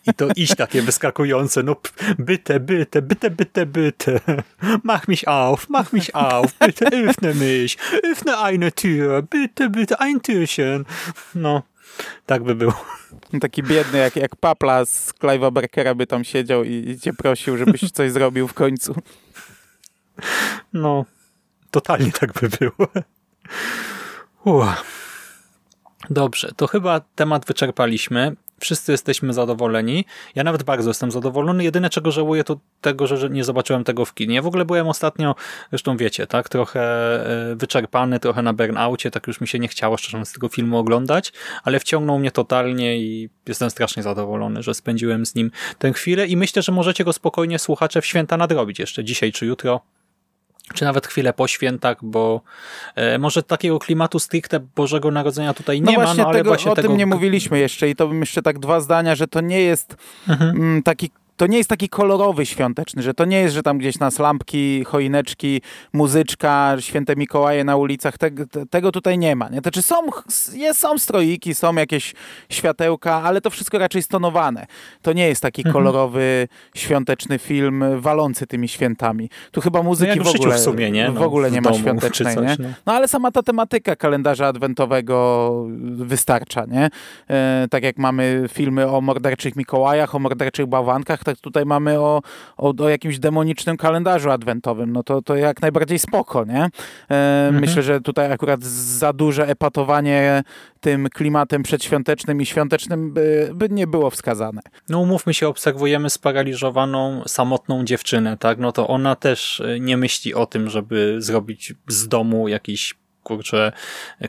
i to iść takie wyskakujące, no byte, byte, byte, byte, byte, mach mich auf, mach mich auf, bitte öffne mich, öffne eine Tür, bitte, bitte ein Türchen. No, Tak by było. Taki biedny jak, jak Papla z Clive'a Barkera by tam siedział i, i cię prosił, żebyś coś zrobił w końcu. No, totalnie tak by było. Uff. Dobrze, to chyba temat wyczerpaliśmy. Wszyscy jesteśmy zadowoleni. Ja nawet bardzo jestem zadowolony. Jedyne, czego żałuję, to tego, że nie zobaczyłem tego w kinie. Ja w ogóle byłem ostatnio, zresztą wiecie, tak, trochę wyczerpany, trochę na burnoucie, tak już mi się nie chciało szczerze z tego filmu oglądać, ale wciągnął mnie totalnie i jestem strasznie zadowolony, że spędziłem z nim tę chwilę i myślę, że możecie go spokojnie, słuchacze, w święta nadrobić jeszcze dzisiaj czy jutro, czy nawet chwilę po świętach, bo e, może takiego klimatu stricte Bożego Narodzenia tutaj nie no ma, no ale tego, właśnie o tego... tym nie mówiliśmy jeszcze i to bym jeszcze tak dwa zdania, że to nie jest mhm. taki To nie jest taki kolorowy świąteczny, że to nie jest, że tam gdzieś nas lampki, choineczki, muzyczka, święte Mikołaje na ulicach, te, te, tego tutaj nie ma. Nie? To znaczy są, są stroiki, są jakieś światełka, ale to wszystko raczej stonowane. To nie jest taki kolorowy, świąteczny film walący tymi świętami. Tu chyba muzyki no w ogóle, w sumie, nie, no, w ogóle w nie ma świątecznej. Coś, nie? No. no ale sama ta tematyka kalendarza adwentowego wystarcza. Nie? E, tak jak mamy filmy o morderczych Mikołajach, o morderczych bałwankach, tak tutaj mamy o, o, o jakimś demonicznym kalendarzu adwentowym, no to, to jak najbardziej spoko, nie? E, mhm. Myślę, że tutaj akurat za duże epatowanie tym klimatem przedświątecznym i świątecznym by, by nie było wskazane. No umówmy się, obserwujemy sparaliżowaną, samotną dziewczynę, tak? No to ona też nie myśli o tym, żeby zrobić z domu jakiś kurczę,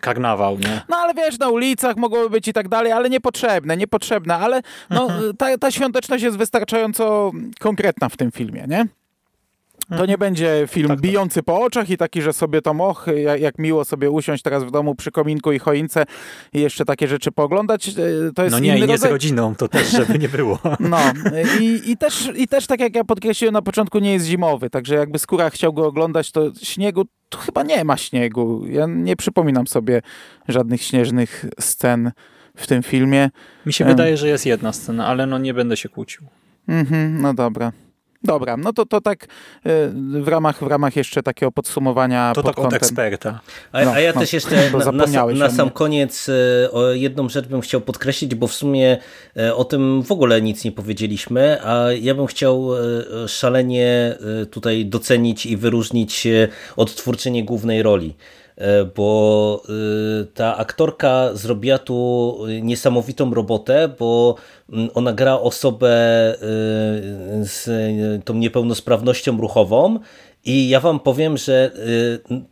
karnawał, nie? No ale wiesz, na ulicach mogłoby być i tak dalej, ale niepotrzebne, niepotrzebne, ale no, ta, ta świąteczność jest wystarczająco konkretna w tym filmie, nie? To nie będzie film tak, bijący tak. po oczach i taki, że sobie to och, jak, jak miło sobie usiąść teraz w domu przy kominku i choince i jeszcze takie rzeczy pooglądać. To jest no nie, inny i nie rodzaj... z rodziną, to też żeby nie było. No i, i, też, i też tak jak ja podkreśliłem na początku, nie jest zimowy, także jakby Skóra chciał go oglądać, to śniegu, to chyba nie ma śniegu. Ja nie przypominam sobie żadnych śnieżnych scen w tym filmie. Mi się um. wydaje, że jest jedna scena, ale no nie będę się kłócił. Mhm, no dobra. Dobra, no to, to tak w ramach, w ramach jeszcze takiego podsumowania. To pod tak kątem. Od eksperta. A, no, a ja no, też jeszcze na, na, sam, na sam koniec o jedną rzecz bym chciał podkreślić, bo w sumie o tym w ogóle nic nie powiedzieliśmy, a ja bym chciał szalenie tutaj docenić i wyróżnić odtwórczynię głównej roli. Bo ta aktorka zrobiła tu niesamowitą robotę, bo ona gra osobę z tą niepełnosprawnością ruchową i ja wam powiem, że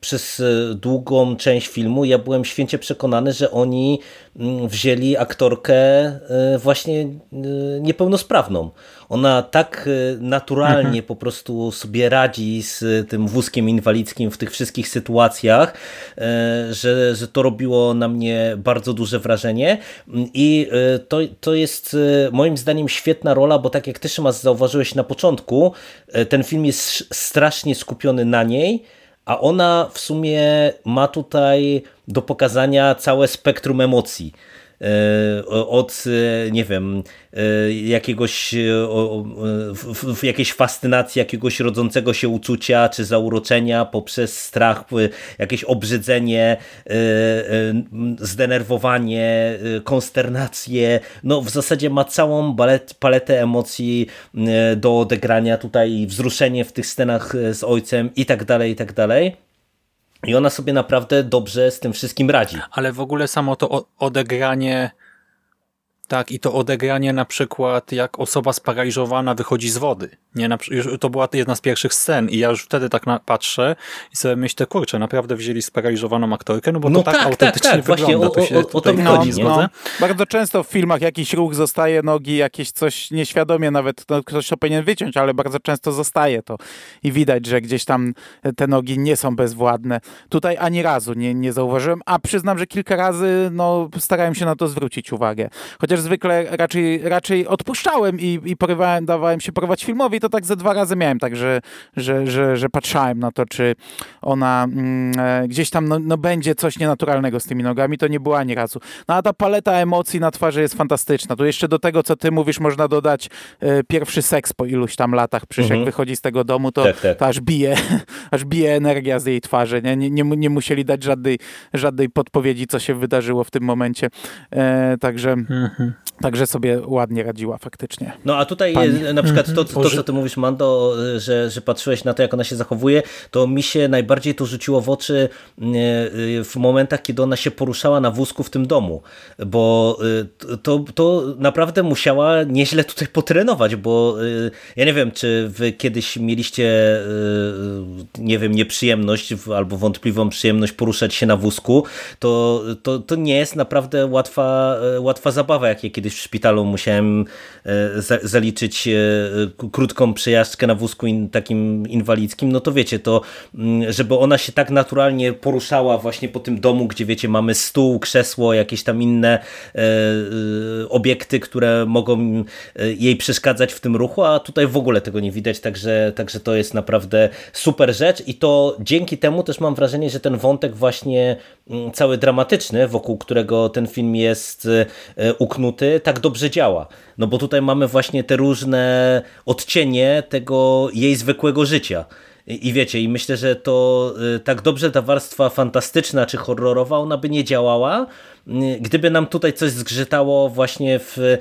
przez długą część filmu ja byłem święcie przekonany, że oni wzięli aktorkę właśnie niepełnosprawną. Ona tak naturalnie po prostu sobie radzi z tym wózkiem inwalidzkim w tych wszystkich sytuacjach, że, że to robiło na mnie bardzo duże wrażenie i to, to jest moim zdaniem świetna rola, bo tak jak ty, Szymas, zauważyłeś na początku, ten film jest strasznie skupiony na niej, a ona w sumie ma tutaj do pokazania całe spektrum emocji. Od, nie wiem, jakiegoś, w, w jakiejś fascynacji, jakiegoś rodzącego się uczucia czy zauroczenia, poprzez strach, jakieś obrzydzenie, zdenerwowanie, konsternację. No w zasadzie ma całą balet, paletę emocji do odegrania tutaj, wzruszenie w tych scenach z ojcem i tak dalej, i tak dalej. I ona sobie naprawdę dobrze z tym wszystkim radzi. Ale w ogóle samo to odegranie, tak, i to odegranie na przykład jak osoba sparaliżowana wychodzi z wody. Nie, na, to była jedna z pierwszych scen i ja już wtedy tak na, patrzę i sobie myślę, kurczę, naprawdę wzięli sparaliżowaną aktorkę, no bo no to tak, tak autentycznie tak, tak, wygląda. Właśnie o, o, o to mi chodzi. No, no. Bardzo często w filmach jakiś ruch zostaje nogi, jakieś coś nieświadomie nawet, no, ktoś to powinien wyciąć, ale bardzo często zostaje to i widać, że gdzieś tam te nogi nie są bezwładne. Tutaj ani razu nie, nie zauważyłem, a przyznam, że kilka razy no, starałem się na to zwrócić uwagę. Chociaż chociaż zwykle raczej, raczej odpuszczałem i, i porywałem, dawałem się porwać filmowi, to tak ze dwa razy miałem tak, że, że, że, że patrzałem na to, czy ona mm, gdzieś tam no, no będzie coś nienaturalnego z tymi nogami, to nie była ani razu. No a ta paleta emocji na twarzy jest fantastyczna. Tu jeszcze do tego, co ty mówisz, można dodać y, pierwszy seks po iluś tam latach. Przecież mhm. jak wychodzi z tego domu, to, tak, tak. to aż bije aż bije energia z jej twarzy. Nie, nie, nie, nie musieli dać żadnej, żadnej podpowiedzi, co się wydarzyło w tym momencie. E, także, mhm. także sobie ładnie radziła faktycznie. No a tutaj Pani. na przykład to, to, co ty mówisz, Mando, że, że patrzyłeś na to, jak ona się zachowuje, to mi się najbardziej to rzuciło w oczy w momentach, kiedy ona się poruszała na wózku w tym domu, bo to, to naprawdę musiała nieźle tutaj potrenować, bo ja nie wiem, czy wy kiedyś mieliście nie wiem, nieprzyjemność albo wątpliwą przyjemność poruszać się na wózku, to, to, to nie jest naprawdę łatwa, łatwa zabawa, jak ja kiedyś w szpitalu musiałem zaliczyć krótką przejażdżkę na wózku takim inwalidzkim, no to wiecie, to żeby ona się tak naturalnie poruszała właśnie po tym domu, gdzie wiecie, mamy stół, krzesło, jakieś tam inne e, obiekty, które mogą jej przeszkadzać w tym ruchu, a tutaj w ogóle tego nie widać, także, także to jest naprawdę super rzecz i to dzięki temu też mam wrażenie, że ten wątek właśnie cały dramatyczny, wokół którego ten film jest uknuty, tak dobrze działa. No bo tutaj mamy właśnie te różne odcienie tego jej zwykłego życia. I wiecie, i myślę, że to tak dobrze ta warstwa fantastyczna czy horrorowa, ona by nie działała, gdyby nam tutaj coś zgrzytało właśnie w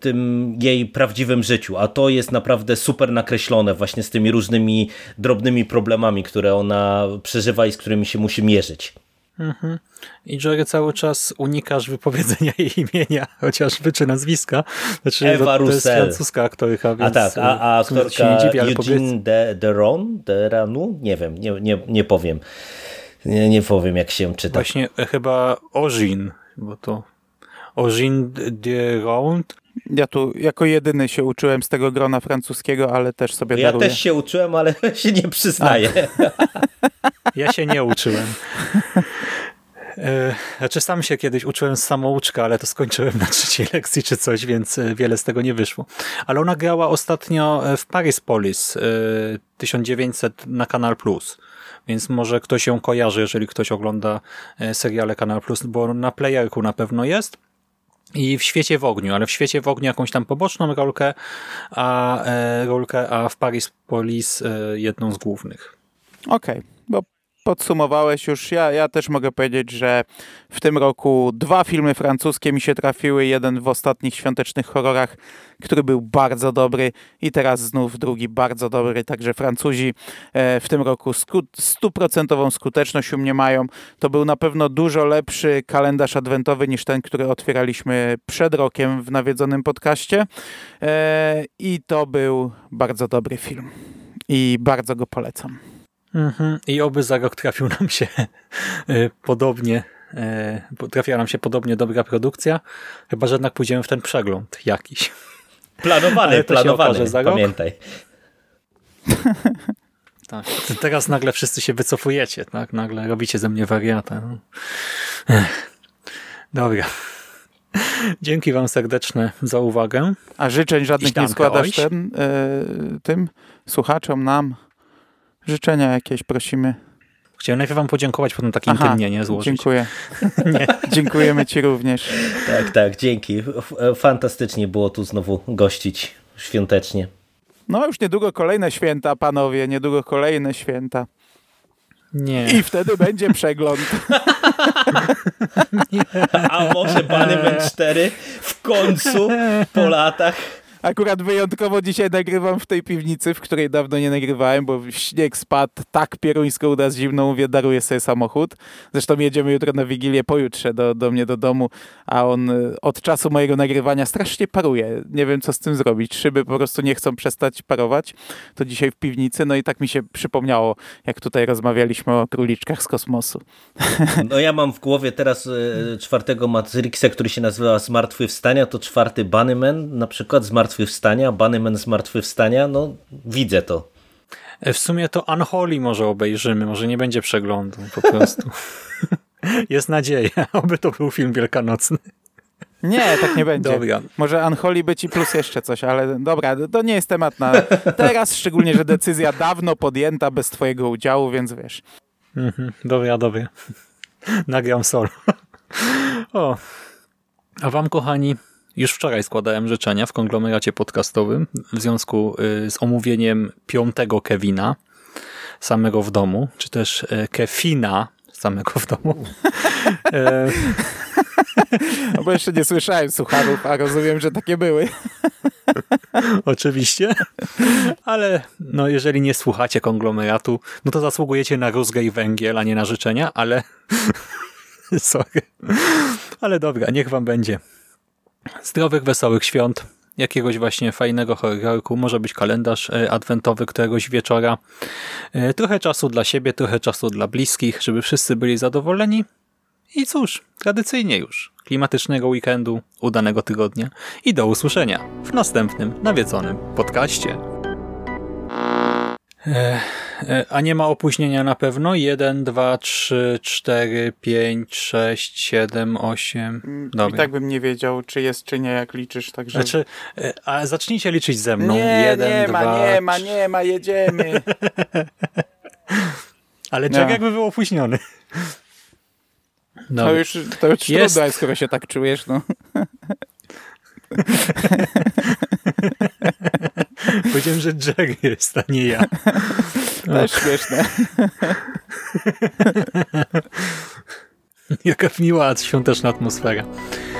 tym jej prawdziwym życiu. A to jest naprawdę super nakreślone właśnie z tymi różnymi drobnymi problemami, które ona przeżywa i z którymi się musi mierzyć. Mhm. I Jerry, cały czas unikasz wypowiedzenia jej imienia, chociażby, czy nazwiska. Znaczy, Ewa to, to jest francuska aktorka, więc a tak, a, a aktorka nie dziwi, ale Eugene de, de, Ron, de Ranu? Nie wiem, nie, nie, nie powiem. Nie, nie powiem, jak się czyta. Właśnie chyba Eugene, bo to Eugene de Ron. Ja tu jako jedyny się uczyłem z tego grona francuskiego, ale też sobie daruję. Ja też się uczyłem, ale się nie przyznaję. Ja się nie uczyłem. Znaczy sam się kiedyś uczyłem z samouczka, ale to skończyłem na trzeciej lekcji czy coś, więc wiele z tego nie wyszło. Ale ona grała ostatnio w Paris Police tysiąc dziewięćset na Canal Plus, więc może ktoś ją kojarzy, jeżeli ktoś ogląda seriale Canal Plus, bo na Playerku na pewno jest. I w świecie w ogniu, ale w świecie w ogniu jakąś tam poboczną rolkę, a, e, rolkę, a w Paris Police e, jedną z głównych. Okej, okay, bo podsumowałeś już. Ja, ja też mogę powiedzieć, że w tym roku dwa filmy francuskie mi się trafiły. Jeden w ostatnich świątecznych horrorach, który był bardzo dobry i teraz znów drugi bardzo dobry. Także Francuzi w tym roku stuprocentową skuteczność u mnie mają. To był na pewno dużo lepszy kalendarz adwentowy niż ten, który otwieraliśmy przed rokiem w nawiedzonym podcaście. I to był bardzo dobry film. I bardzo go polecam. Mm-hmm. I oby za rok trafił nam się podobnie, trafiła nam się podobnie dobra produkcja, chyba że jednak pójdziemy w ten przegląd jakiś. Planowany, planowany, pamiętaj. Tak, teraz nagle wszyscy się wycofujecie, tak? Nagle robicie ze mnie wariata. Dobra. Dzięki wam serdeczne za uwagę. A życzeń żadnych nie składasz ten, y, tym słuchaczom, nam? Życzenia jakieś prosimy. Chciałem najpierw wam podziękować, potem tak intymnie nie złożyć. Dziękuję. Nie. Dziękujemy ci również. Tak, tak, dzięki. Fantastycznie było tu znowu gościć świątecznie. No już niedługo kolejne święta, panowie, niedługo kolejne święta. Nie. I wtedy będzie przegląd. A może Bunnyman cztery w końcu po latach. Akurat wyjątkowo dzisiaj nagrywam w tej piwnicy, w której dawno nie nagrywałem, bo śnieg spadł tak pieruńsko u nas zimno, mówię, daruję sobie samochód. Zresztą jedziemy jutro na Wigilię, pojutrze do, do mnie do domu, a on od czasu mojego nagrywania strasznie paruje. Nie wiem, co z tym zrobić. Szyby po prostu nie chcą przestać parować. To dzisiaj w piwnicy, no i tak mi się przypomniało, jak tutaj rozmawialiśmy o króliczkach z kosmosu. No ja mam w głowie teraz czwartego Matrixa, który się nazywa Zmartwychwstania, to czwarty Bunnyman, na przykład Zmartwychwstania. Zmartwychwstania, Bunnyman Zmartwychwstania, no widzę to. W sumie to Unholy może obejrzymy, może nie będzie przeglądu po prostu. Jest nadzieja, oby to był film wielkanocny. Nie, tak nie będzie. Dobra. Może Unholy być i plus jeszcze coś, ale dobra, to nie jest temat na teraz, szczególnie, że decyzja dawno podjęta bez twojego udziału, więc wiesz. Mhm, dobra, dobra. Nagram solo. O. A wam, kochani, już wczoraj składałem życzenia w konglomeracie podcastowym w związku z omówieniem piątego Kevina samego w domu, czy też Kefina samego w domu. No bo jeszcze nie słyszałem sucharów, a rozumiem, że takie były. Oczywiście. Ale no, jeżeli nie słuchacie konglomeratu, no to zasługujecie na rózgę i węgiel, a nie na życzenia, ale sorry. Ale dobra, niech wam będzie. Zdrowych, wesołych świąt, jakiegoś właśnie fajnego horrorku, może być kalendarz adwentowy któregoś wieczora. Trochę czasu dla siebie, trochę czasu dla bliskich, żeby wszyscy byli zadowoleni. I cóż, tradycyjnie już klimatycznego weekendu, udanego tygodnia i do usłyszenia w następnym nawiedzonym podcaście. E, e, a nie ma opóźnienia na pewno? jeden, dwa, trzy, cztery, pięć, sześć, siedem, osiem... Dobry. I tak bym nie wiedział, czy jest, czy nie, jak liczysz. Także... Znaczy, e, a zacznijcie liczyć ze mną. Nie, jeden, nie dwa, ma, nie trzy... ma, nie ma, jedziemy. Ale czek no. jakby był opóźniony. No. To już, to już jest. Trudno, skoro się tak czujesz. No. Powiedziałem, że Jerry jest, a nie ja. To jest śmieszne. Jaka miła świąteczna atmosfera.